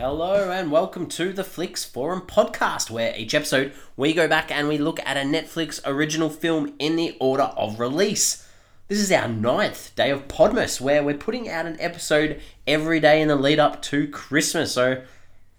Hello and welcome to the Flix Forum podcast, where each episode we go back and we look at a Netflix original film in the order of release. This is our 9th day of PODMAS, where we're putting out an episode every day in the lead up to Christmas, so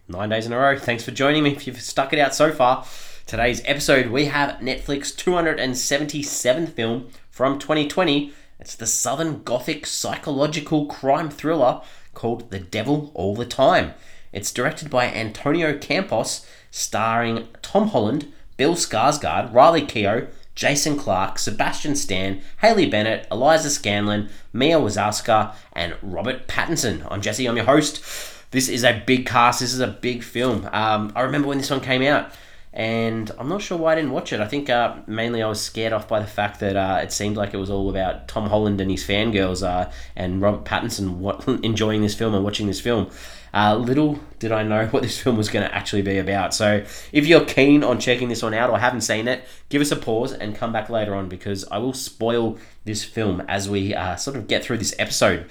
9 days in a row. Thanks for joining me if you've stuck it out so far. Today's episode we have Netflix 277th film from 2020. It's the Southern Gothic psychological crime thriller called The Devil All the Time. It's directed by Antonio Campos, starring Tom Holland, Bill Skarsgård, Riley Keough, Jason Clarke, Sebastian Stan, Haley Bennett, Eliza Scanlen, Mia Wasikowska, and Robert Pattinson. I'm Jesse, I'm your host. This is a big cast, this is a big film. I remember when this one came out, and I'm not sure why I didn't watch it. I think mainly I was scared off by the fact that it seemed like it was all about Tom Holland and his fangirls and Robert Pattinson enjoying this film and watching this film. Little did I know what this film was going to actually be about. So if you're keen on checking this one out or haven't seen it, give us a pause and come back later on, because I will spoil this film as we sort of get through this episode.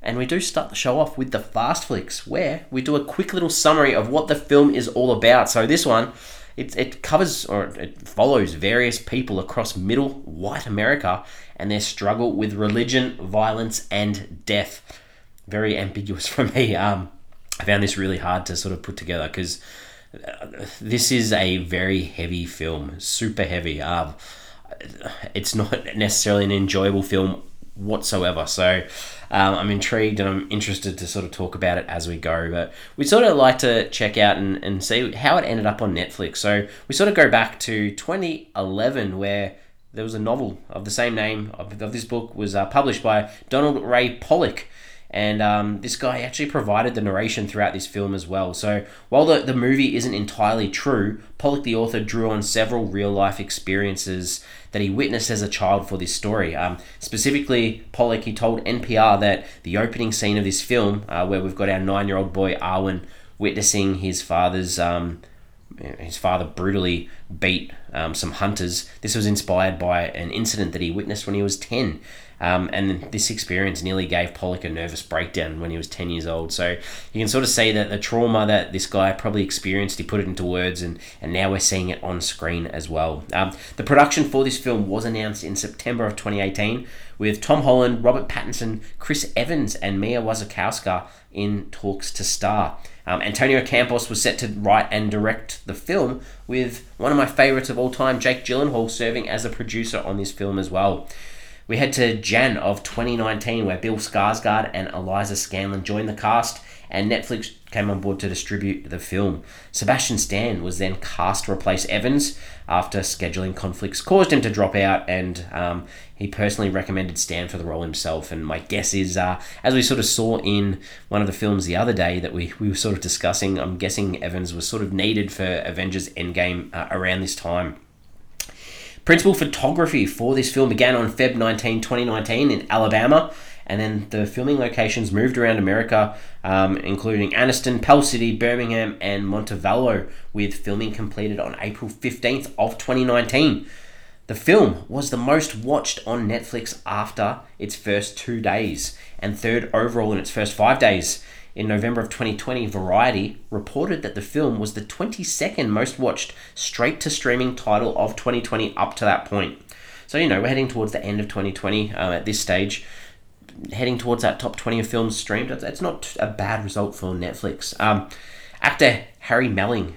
And we do start the show off with the Fast Flix, where we do a quick little summary of what the film is all about. So this one, it covers, or it follows, various people across middle white America and their struggle with religion, violence, and death. Very ambiguous for me. I found this really hard to sort of put together, because this is a very heavy film, super heavy. It's not necessarily an enjoyable film whatsoever. So I'm intrigued and I'm interested to sort of talk about it as we go. But we'd sort of like to check out and see how it ended up on Netflix. So we sort of go back to 2011, where there was a novel of the same name of this book was published by Donald Ray Pollock. And this guy actually provided the narration throughout this film as well. So while the movie isn't entirely true, Pollock, the author, drew on several real-life experiences that he witnessed as a child for this story. Specifically, Pollock, he told NPR that the opening scene of this film, where we've got our 9-year-old boy, Arwen, witnessing his father brutally beat some hunters. This was inspired by an incident that he witnessed when he was 10. And this experience nearly gave Pollock a nervous breakdown when he was 10 years old. So you can sort of see that the trauma that this guy probably experienced, he put it into words, and now we're seeing it on screen as well. The production for this film was announced in September of 2018, with Tom Holland, Robert Pattinson, Chris Evans, and Mia Wasikowska in talks to star. Antonio Campos was set to write and direct the film, with one of my favourites of all time, Jake Gyllenhaal, serving as a producer on this film as well. We head to Jan of 2019, where Bill Skarsgård and Eliza Scanlen joined the cast, and Netflix came on board to distribute the film. Sebastian Stan was then cast to replace Evans after scheduling conflicts caused him to drop out, and he personally recommended Stan for the role himself. And my guess is, as we sort of saw in one of the films the other day that we were sort of discussing, I'm guessing Evans was sort of needed for Avengers Endgame around this time. Principal photography for this film began on Feb 19, 2019 in Alabama, and then the filming locations moved around America, including Anniston, Pell City, Birmingham, and Montevallo, with filming completed on April 15th of 2019. The film was the most watched on Netflix after its first 2 days, and third overall in its first 5 days. In November of 2020, Variety reported that the film was the 22nd most watched straight-to-streaming title of 2020 up to that point. So, you know, we're heading towards the end of 2020 at this stage, heading towards that top 20 of films streamed. That's not a bad result for Netflix. Actor Harry Melling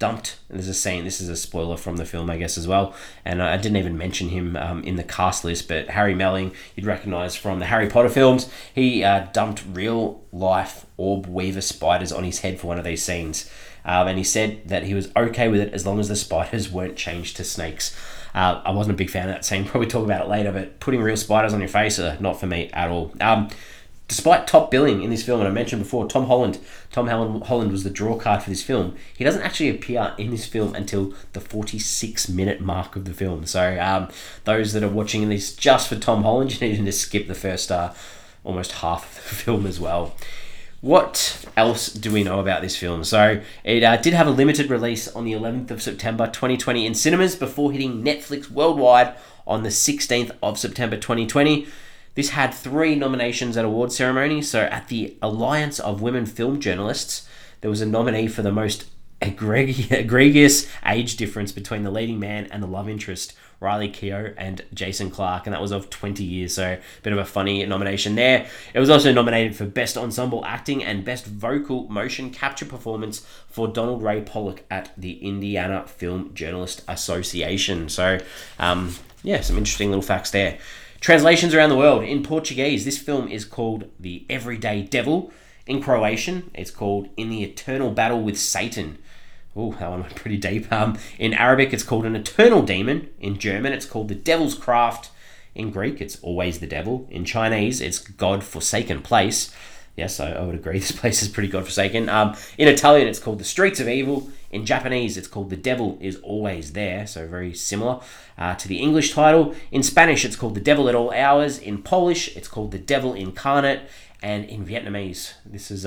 dumped, there's a scene, this is a spoiler from the film, I guess, as well, and I didn't even mention him in the cast list, but Harry Melling, you'd recognise from the Harry Potter films, he dumped real-life orb weaver spiders on his head for one of these scenes, and he said that he was okay with it as long as the spiders weren't changed to snakes. I wasn't a big fan of that scene, probably talk about it later, but putting real spiders on your face, not for me at all. Despite top billing in this film, and I mentioned before, Tom Holland was the draw card for this film. He doesn't actually appear in this film until the 46-minute mark of the film. So those that are watching this just for Tom Holland, you need to skip the first almost half of the film as well. What else do we know about this film? So it did have a limited release on the 11th of September 2020 in cinemas, before hitting Netflix worldwide on the 16th of September 2020. This had 3 nominations at award ceremony. So at the Alliance of Women Film Journalists, There was a nominee for the most egregious age difference between the leading man and the love interest, Riley Keough and Jason Clarke, and that was of 20 years, so a bit of a funny nomination there. It was also nominated for Best Ensemble Acting and Best Vocal Motion Capture Performance for Donald Ray Pollock at the Indiana Film Journalist Association. So, yeah, some interesting little facts there. Translations around the world. In Portuguese, this film is called The Everyday Devil. In Croatian, it's called In the Eternal Battle with Satan. Ooh, that one went pretty deep. In Arabic, it's called An Eternal Demon. In German, it's called The Devil's Craft. In Greek, it's Always the Devil. In Chinese, it's God Forsaken Place. Yes, I would agree. This place is pretty godforsaken. In Italian, it's called The Streets of Evil. In Japanese, it's called The Devil Is Always There. So very similar to the English title. In Spanish, it's called The Devil at All Hours. In Polish, it's called The Devil Incarnate. And in Vietnamese, this is,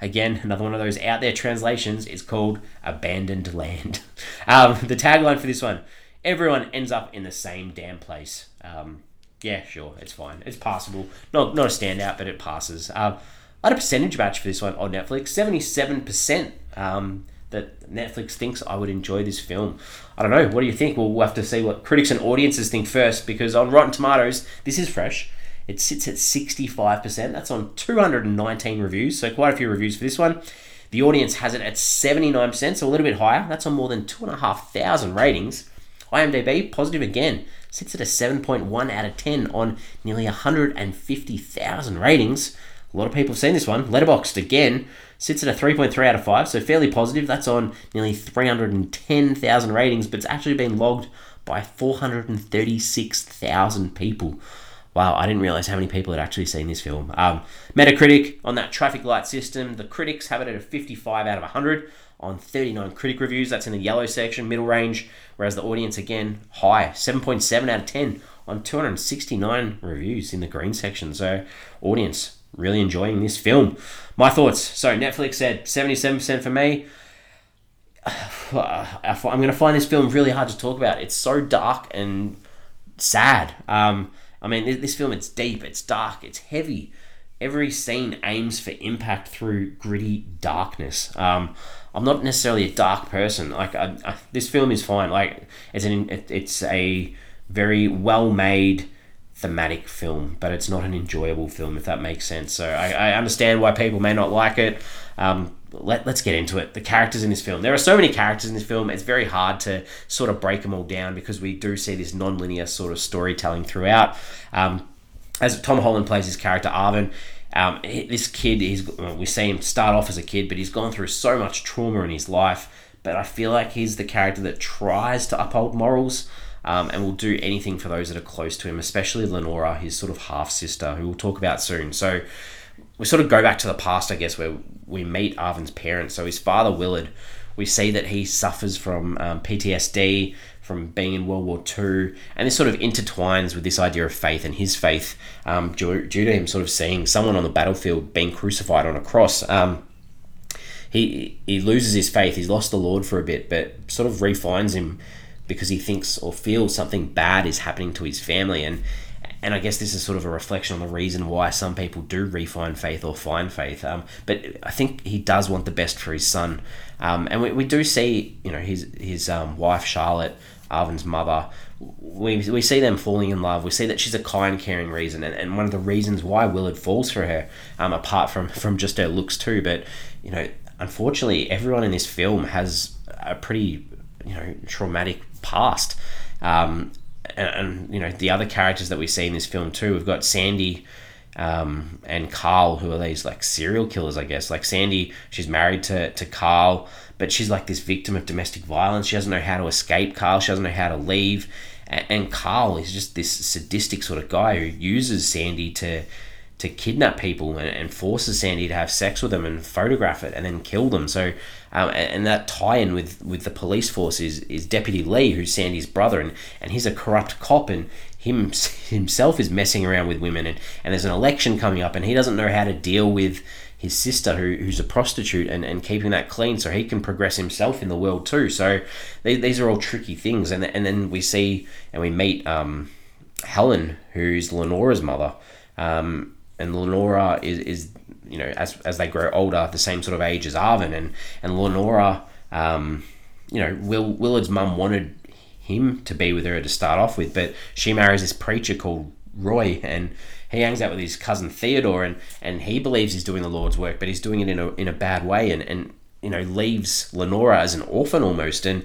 again, another one of those out-there translations. It's called Abandoned Land. The tagline for this one, everyone ends up in the same damn place. Yeah, sure, it's fine. It's passable. Not a standout, but it passes. I had a percentage match for this one on Netflix. 77% that Netflix thinks I would enjoy this film. I don't know. What do you think? Well, we'll have to see what critics and audiences think first, because on Rotten Tomatoes, this is fresh. It sits at 65%. That's on 219 reviews, so quite a few reviews for this one. The audience has it at 79%, so a little bit higher. That's on more than 2,500 ratings. IMDb, positive again, sits at a 7.1 out of 10 on nearly 150,000 ratings. A lot of people have seen this one. Letterboxd, again, sits at a 3.3 out of 5, so fairly positive. That's on nearly 310,000 ratings, but it's actually been logged by 436,000 people. Wow, I didn't realize how many people had actually seen this film. Metacritic, on that traffic light system, the critics have it at a 55 out of 100 on 39 critic reviews. That's in the yellow section, middle range, whereas the audience, again, high, 7.7 out of 10 on 269 reviews in the green section. So, audience, really enjoying this film. My thoughts. So, Netflix said 77% for me. I'm going to find this film really hard to talk about. It's so dark and sad. I mean, this film, it's deep, it's dark, it's heavy. Every scene aims for impact through gritty darkness. I'm not necessarily a dark person. Like, this film is fine. Like, it's a very well-made thematic film, but it's not an enjoyable film, if that makes sense. So I understand why people may not like it. Let's get into it. The characters in this film. There are so many characters in this film, it's very hard to sort of break them all down because we do see this non-linear sort of storytelling throughout. As Tom Holland plays his character, Arvin, this kid, we see him start off as a kid, but he's gone through so much trauma in his life, but I feel like he's the character that tries to uphold morals and will do anything for those that are close to him, especially Lenora, his sort of half-sister, who we'll talk about soon. So we sort of go back to the past, I guess, where we meet Arvin's parents. So his father, Willard, we see that he suffers from PTSD from being in World War II, and this sort of intertwines with this idea of faith and his faith due to him sort of seeing someone on the battlefield being crucified on a cross. He loses his faith. He's lost the Lord for a bit, but sort of refines him because he thinks or feels something bad is happening to his family. And I guess this is sort of a reflection on the reason why some people do refine faith or find faith. But I think he does want the best for his son. And we do see, you know, his wife, Charlotte, Arvin's mother. We see them falling in love. We see that she's a kind, caring reason. And one of the reasons why Willard falls for her, apart from just her looks too. But, you know, unfortunately, everyone in this film has a pretty, you know, traumatic past. And you know, the other characters that we see in this film too, we've got Sandy and Carl, who are these like serial killers, I guess. Like Sandy, she's married to Carl, but she's like this victim of domestic violence. She doesn't know how to escape Carl. She doesn't know how to leave. And Carl is just this sadistic sort of guy who uses Sandy to kidnap people and forces Sandy to have sex with them and photograph it and then kill them. So, and that tie-in with the police force is Deputy Lee, who's Sandy's brother, and he's a corrupt cop, and himself is messing around with women, and there's an election coming up, and he doesn't know how to deal with his sister, who's a prostitute, and keeping that clean so he can progress himself in the world too. So these are all tricky things. And then we see and we meet Helen, who's Lenora's mother, and Lenora is you know, as they grow older, the same sort of age as Arvin and Lenora. You know, Willard's mum wanted him to be with her to start off with, but she marries this preacher called Roy, and he hangs out with his cousin Theodore, and he believes he's doing the Lord's work, but he's doing it in a bad way, and you know, leaves Lenora as an orphan almost, and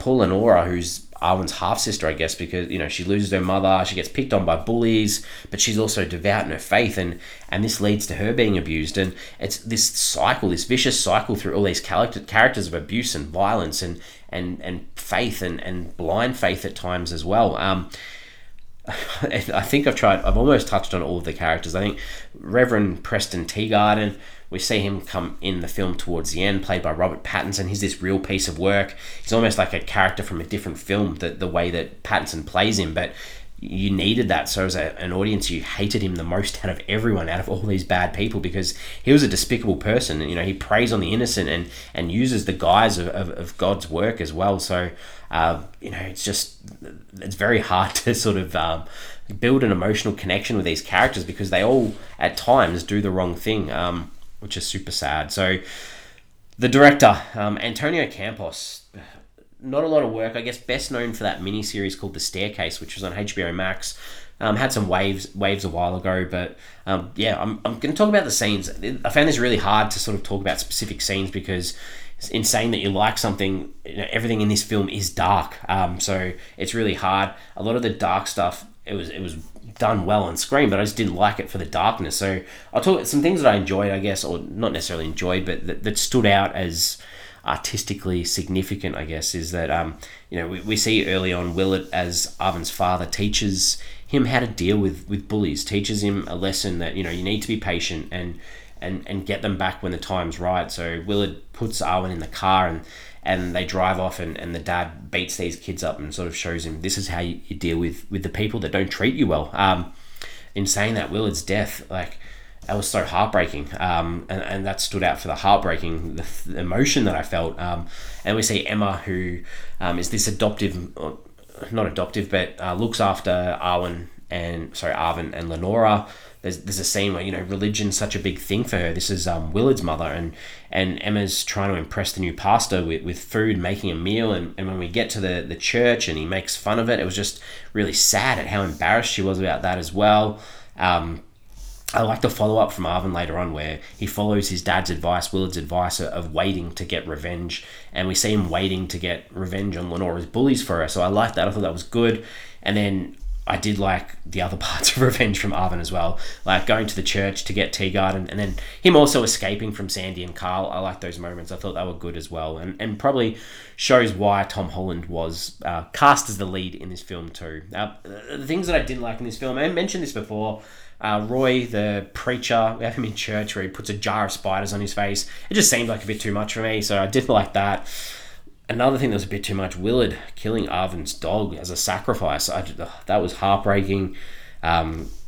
poor Lenora, who's Arwen's half-sister, I guess, because, you know, she loses her mother, she gets picked on by bullies, but she's also devout in her faith, and this leads to her being abused, and it's this cycle, this vicious cycle through all these characters of abuse and violence and faith and blind faith at times as well. I think I've almost touched on all of the characters. I think Reverend Preston Teagarden, we see him come in the film towards the end, played by Robert Pattinson. He's this real piece of work. He's almost like a character from a different film, the way that Pattinson plays him. But you needed that. So as an audience, you hated him the most out of everyone, out of all these bad people, because he was a despicable person. And, you know, he preys on the innocent and uses the guise of God's work as well. So, you know, it's very hard to sort of... build an emotional connection with these characters, because they all, at times, do the wrong thing. Which is super sad. So the director, Antonio Campos, not a lot of work, I guess, best known for that miniseries called The Staircase, which was on HBO Max. Had some waves a while ago, but yeah, I'm going to talk about the scenes. I found this really hard to sort of talk about specific scenes, because it's insane that you like something, you know, everything in this film is dark. So it's really hard. A lot of the dark stuff, it was done well on screen, but I just didn't like it for the darkness. So I'll talk about some things that I enjoyed, I guess, or not necessarily enjoyed, but that stood out as artistically significant, I guess, is that, you know, we see early on Willard, as Arvin's father, teaches him how to deal with bullies, teaches him a lesson that, you know, you need to be patient and get them back when the time's right. So Willard puts Arwen in the car and they drive off, and the dad beats these kids up and sort of shows him, this is how you deal with the people that don't treat you well. In saying that, Willard's death, like, that was so heartbreaking, and that stood out for the heartbreaking, the emotion that I felt. And we see Emma, who is this looks after Arvin and Lenora. There's a scene where, you know, religion's such a big thing for her. This is Willard's mother, and Emma's trying to impress the new pastor with food, making a meal, and when we get to the church and he makes fun of it, it was just really sad at how embarrassed she was about that as well. I like the follow-up from Arvin later on, where he follows his dad's advice, Willard's advice, of waiting to get revenge, and we see him waiting to get revenge on Lenora's bullies for her, so I liked that. I thought that was good. And then I did like the other parts of revenge from Arvin as well, like going to the church to get Teagarden, and then him also escaping from Sandy and Carl. I liked those moments. I thought they were good as well, and probably shows why Tom Holland was cast as the lead in this film too. The things that I didn't like in this film, I mentioned this before, Roy, the preacher, we have him in church where he puts a jar of spiders on his face. It just seemed like a bit too much for me, so I didn't like that. Another thing that was a bit too much, Willard killing Arvin's dog as a sacrifice. That was heartbreaking.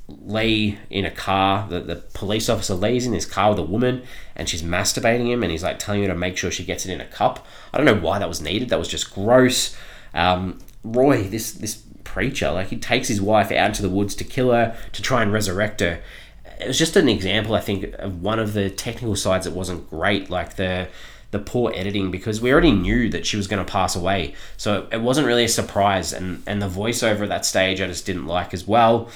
Lee in a car, the police officer Lee's in his car with a woman, and she's masturbating him, and he's like telling her to make sure she gets it in a cup. I don't know why that was needed. That was just gross. Roy, this preacher, like, he takes his wife out into the woods to kill her, to try and resurrect her. It was just an example, I think, of one of the technical sides that wasn't great, like the poor editing, because we already knew that she was going to pass away, so it wasn't really a surprise, and the voiceover at that stage I just didn't like as well.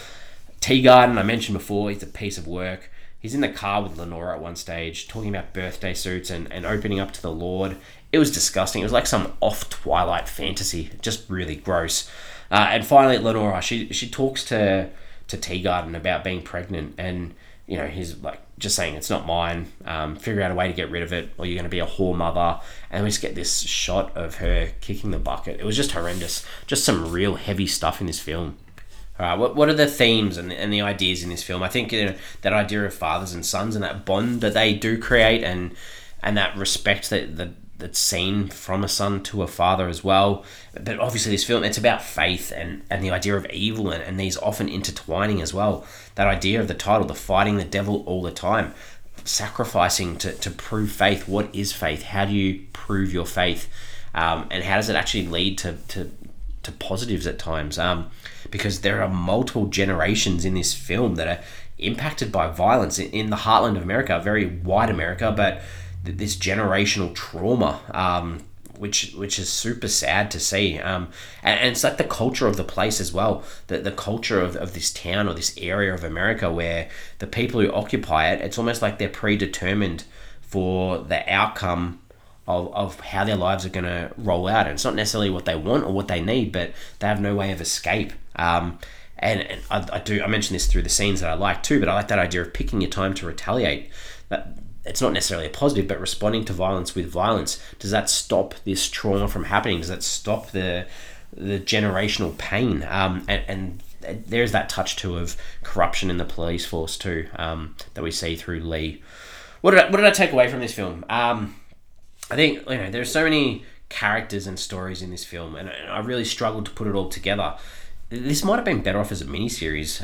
Teagarden, I mentioned before, he's a piece of work. He's in the car with Lenora at one stage, talking about birthday suits and opening up to the Lord. It was disgusting. It was like some off-Twilight fantasy, just really gross. And finally, Lenora, she talks to Teagarden about being pregnant, and, you know, he's like, just saying, it's not mine, figure out a way to get rid of it, or you're going to be a whore mother. And we just get this shot of her kicking the bucket. It was just horrendous. Just some real heavy stuff in this film. All right, what are the themes and the ideas in this film? I think, you know, that idea of fathers and sons and that bond that they do create, and that respect that's seen from a son to a father as well. But obviously this film, it's about faith and the idea of evil and these often intertwining as well. That idea of the title, the fighting the devil all the time, sacrificing to prove faith. What is faith? How do you prove your faith? And how does it actually lead to positives at times? Because there are multiple generations in this film that are impacted by violence in the heartland of America, very white America, but this generational trauma, which is super sad to see. And it's like the culture of the place as well, the culture of this town or this area of America where the people who occupy it, it's almost like they're predetermined for the outcome of how their lives are going to roll out. And it's not necessarily what they want or what they need, but they have no way of escape. And I mentioned this through the scenes that I like too, but I like that idea of picking your time to retaliate. That it's not necessarily a positive, but responding to violence with violence. Does that stop this trauma from happening? Does that stop the generational pain? And there's that touch too of corruption in the police force too, that we see through Lee. What did I take away from this film? I think, you know, there's so many characters and stories in this film, and I really struggled to put it all together. This might have been better off as a miniseries,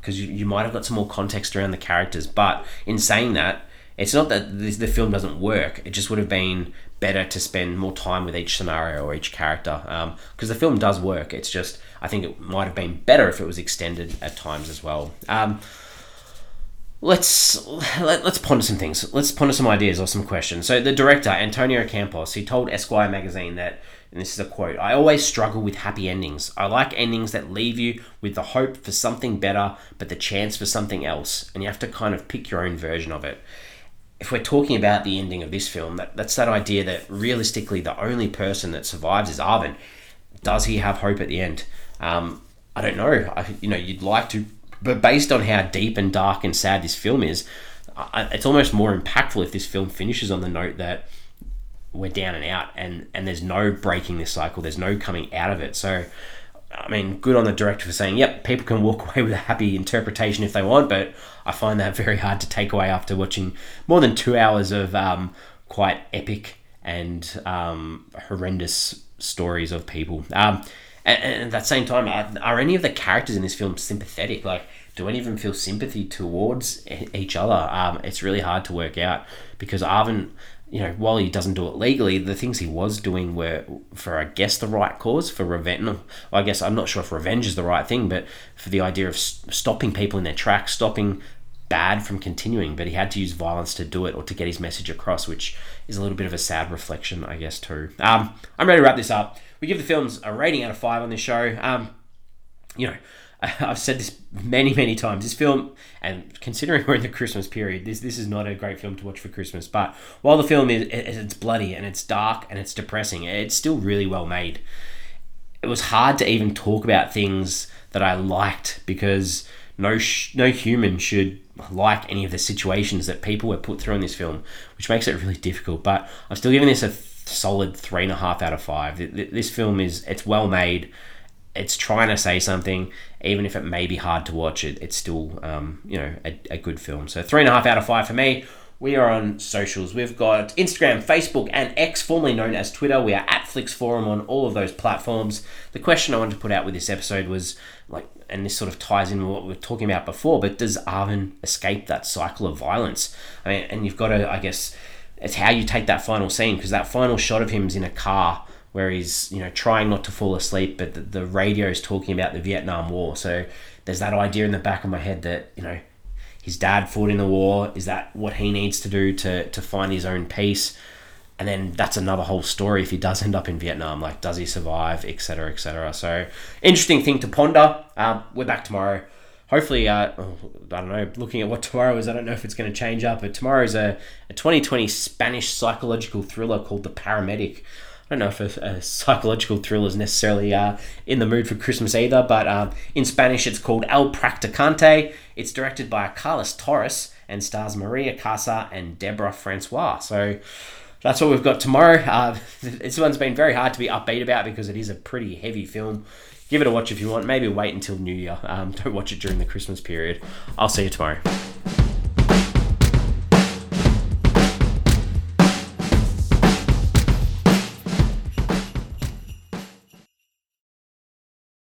because you might have got some more context around the characters. But in saying that, it's not that the film doesn't work. It just would have been better to spend more time with each scenario or each character, because the film does work. It's just, I think it might have been better if it was extended at times as well. Let's ponder some things. Let's ponder some ideas or some questions. So the director, Antonio Campos, he told Esquire magazine that, and this is a quote, "I always struggle with happy endings. I like endings that leave you with the hope for something better, but the chance for something else. And you have to kind of pick your own version of it." If we're talking about the ending of this film, that's that idea that realistically the only person that survives is Arvin. Does he have hope at the end? I don't know. You'd like to, but based on how deep and dark and sad this film is, it's almost more impactful if this film finishes on the note that we're down and out and there's no breaking this cycle. There's no coming out of it. So, I mean, good on the director for saying, yep, people can walk away with a happy interpretation if they want, but I find that very hard to take away after watching more than 2 hours of quite epic and horrendous stories of people. And at that same time, are any of the characters in this film sympathetic? Like, do any of them feel sympathy towards each other? It's really hard to work out because Arvin, you know, while he doesn't do it legally, the things he was doing were for, I guess, the right cause, for revenge. Well, I guess I'm not sure if revenge is the right thing, but for the idea of stopping people in their tracks, stopping bad from continuing. But he had to use violence to do it or to get his message across, which is a little bit of a sad reflection, I guess, too. I'm ready to wrap this up. We give the films a rating out of 5 on this show. I've said this many, many times. This film, and considering we're in the Christmas period, this is not a great film to watch for Christmas. But while the film it's bloody and it's dark and it's depressing, it's still really well made. It was hard to even talk about things that I liked because no human should like any of the situations that people were put through in this film, which makes it really difficult. But I'm still giving this a solid 3.5 out of 5. This film it's well made. It's trying to say something, even if it may be hard to watch it. It's still, a good film. So 3.5 out of 5 for me. We are on socials. We've got Instagram, Facebook, and X, formerly known as Twitter. We are at Flix Forum on all of those platforms. The question I wanted to put out with this episode was, and this sort of ties in with what we were talking about before, but does Arvin escape that cycle of violence? I mean, and you've got to, I guess, it's how you take that final scene, because that final shot of him is in a car where he's, trying not to fall asleep, but the radio is talking about the Vietnam War. So there's that idea in the back of my head that, his dad fought in the war. Is that what he needs to do to find his own peace? And then that's another whole story if he does end up in Vietnam. Like, does he survive, et cetera, et cetera. So interesting thing to ponder. We're back tomorrow. Hopefully, I don't know, looking at what tomorrow is, I don't know if it's going to change up, but tomorrow is a 2020 Spanish psychological thriller called The Paramedic. I don't know if a psychological thriller is necessarily in the mood for Christmas either, but in Spanish it's called El Practicante. It's directed by Carlos Torres and stars Maria Casa and Deborah Francois. So that's what we've got tomorrow. This one's been very hard to be upbeat about because it is a pretty heavy film. Give it a watch if you want. Maybe wait until New Year. Don't watch it during the Christmas period. I'll see you tomorrow.